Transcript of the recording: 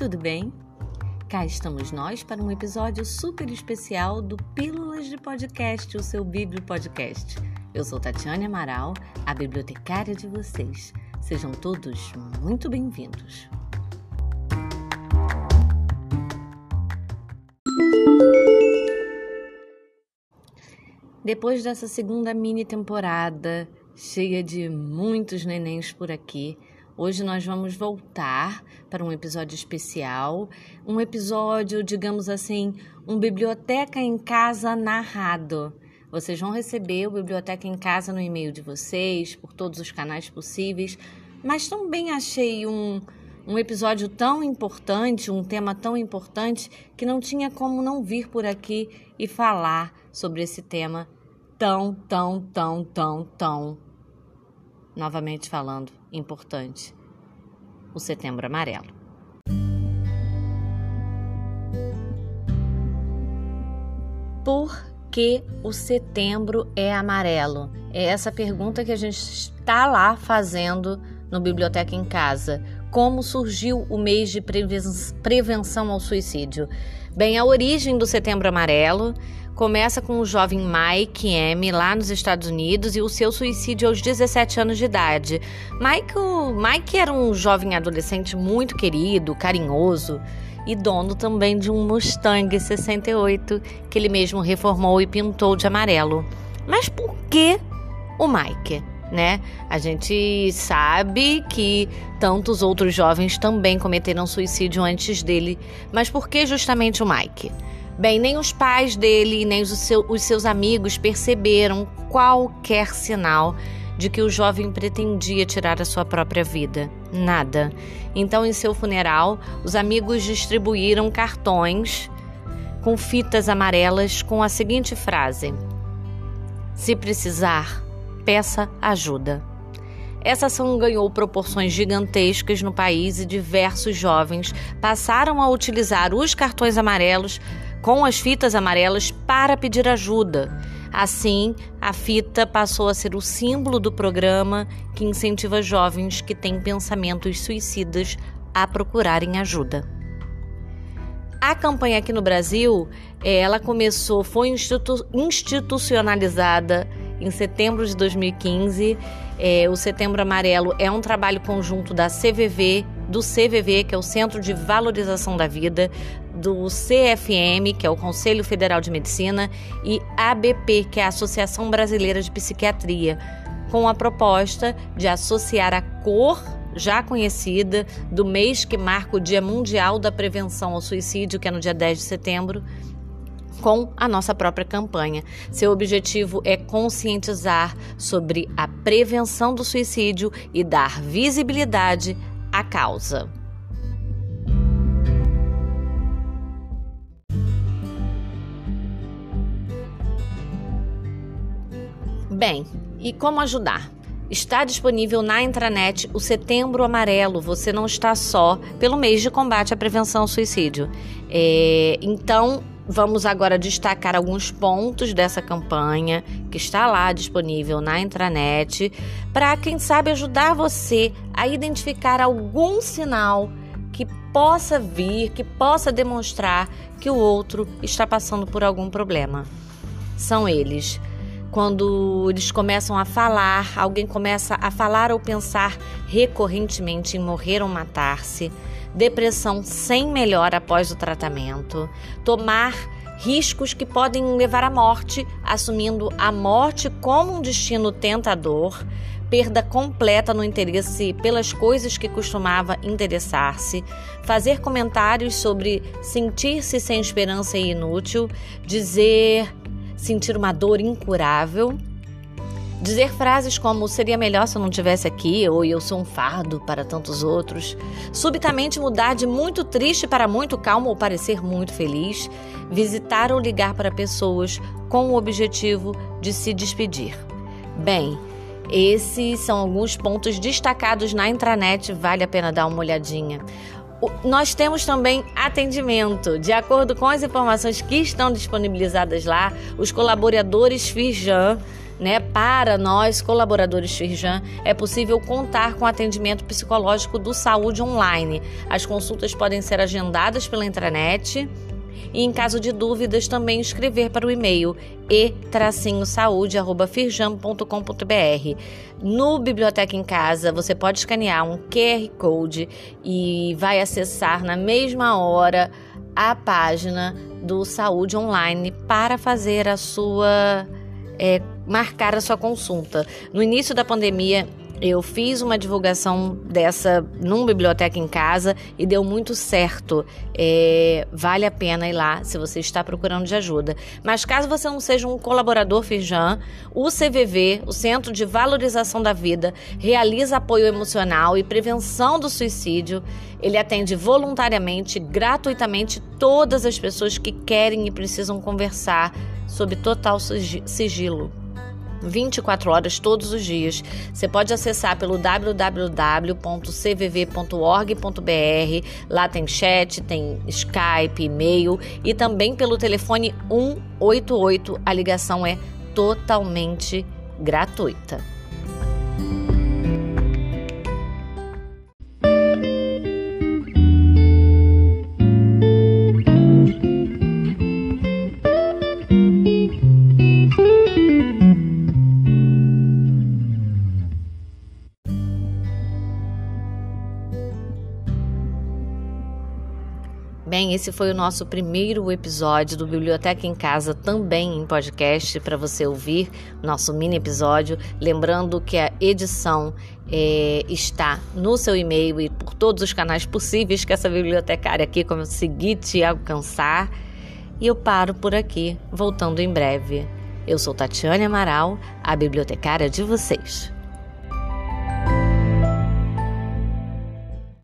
tudo bem? Cá estamos nós para um episódio super especial do Pílulas de Podcast, o seu Bíblio Podcast. Eu sou Tatiane Amaral, a bibliotecária de vocês. Sejam todos muito bem-vindos. Depois dessa segunda mini temporada, cheia de muitos nenéns por aqui, hoje nós vamos voltar para um episódio especial, um episódio, digamos assim, um Biblioteca em Casa narrado. Vocês vão receber o Biblioteca em Casa no e-mail de vocês, por todos os canais possíveis, mas também achei um episódio tão importante, um tema tão importante, que não tinha como não vir por aqui e falar sobre esse tema novamente falando, importante, o Setembro Amarelo. Por que o setembro é amarelo? É essa pergunta que a gente está lá fazendo no Biblioteca em Casa. Como surgiu o mês de prevenção ao suicídio? Bem, a origem do Setembro Amarelo começa com o jovem Mike M, lá nos Estados Unidos, e o seu suicídio aos 17 anos de idade. Mike era um jovem adolescente muito querido, carinhoso e dono também de um Mustang 68, que ele mesmo reformou e pintou de amarelo. Mas por que o Mike, né? A gente sabe que tantos outros jovens também cometeram suicídio antes dele, mas por que justamente o Mike? Bem, nem os pais dele, nem os seus amigos perceberam qualquer sinal de que o jovem pretendia tirar a sua própria vida. Nada. Então, em seu funeral, os amigos distribuíram cartões com fitas amarelas com a seguinte frase: "Se precisar, peça ajuda." Essa ação ganhou proporções gigantescas no país e diversos jovens passaram a utilizar os cartões amarelos com as fitas amarelas para pedir ajuda. Assim, a fita passou a ser o símbolo do programa que incentiva jovens que têm pensamentos suicidas a procurarem ajuda. A campanha aqui no Brasil, ela começou, foi institucionalizada em setembro de 2015. O Setembro Amarelo é um trabalho conjunto da CVV, do CVV, que é o Centro de Valorização da Vida, do CFM, que é o Conselho Federal de Medicina, e ABP, que é a Associação Brasileira de Psiquiatria, com a proposta de associar a cor já conhecida do mês que marca o Dia Mundial da Prevenção ao Suicídio, que é no dia 10 de setembro, com a nossa própria campanha. Seu objetivo é conscientizar sobre a prevenção do suicídio e dar visibilidade à causa. Bem, e como ajudar? Está disponível na intranet o Setembro Amarelo. Você não está só, pelo mês de combate à prevenção ao suicídio. Então, vamos agora destacar alguns pontos dessa campanha que está lá disponível na intranet para, quem sabe, ajudar você a identificar algum sinal que possa vir, que possa demonstrar que o outro está passando por algum problema. São eles: quando eles começam a falar, alguém começa a falar ou pensar recorrentemente em morrer ou matar-se, depressão sem melhora após o tratamento, tomar riscos que podem levar à morte, assumindo a morte como um destino tentador, perda completa no interesse pelas coisas que costumava interessar-se, fazer comentários sobre sentir-se sem esperança e inútil, sentir uma dor incurável, dizer frases como "seria melhor se eu não estivesse aqui" ou "eu sou um fardo para tantos outros", subitamente mudar de muito triste para muito calmo ou parecer muito feliz, visitar ou ligar para pessoas com o objetivo de se despedir. Bem, esses são alguns pontos destacados na intranet, vale a pena dar uma olhadinha. Nós temos também atendimento. De acordo com as informações que estão disponibilizadas lá, os colaboradores Firjan né? Para nós, colaboradores Firjan, é possível contar com atendimento psicológico do Saúde Online. As consultas podem ser agendadas pela intranet e, em caso de dúvidas, também escrever para o e-mail e-saúde.firjan.com.br. No Biblioteca em Casa, você pode escanear um QR Code e vai acessar na mesma hora a página do Saúde Online para fazer a sua marcar a sua consulta. No início da pandemia, eu fiz uma divulgação dessa num Biblioteca em Casa e deu muito certo. Vale a pena ir lá se você está procurando de ajuda. Mas caso você não seja um colaborador Firjan, o CVV, o Centro de Valorização da Vida, realiza apoio emocional e prevenção do suicídio. Ele atende voluntariamente, gratuitamente, todas as pessoas que querem e precisam conversar sob total sigilo. 24 horas todos os dias. Você pode acessar pelo www.cvv.org.br. Lá tem chat, tem Skype, e-mail e também pelo telefone 188. A ligação é totalmente gratuita. Bem, esse foi o nosso primeiro episódio do Biblioteca em Casa, também em podcast, para você ouvir nosso mini episódio. Lembrando que a edição está no seu e-mail e por todos os canais possíveis que essa bibliotecária aqui conseguir te alcançar. E eu paro por aqui, voltando em breve. Eu sou Tatiane Amaral, a bibliotecária de vocês.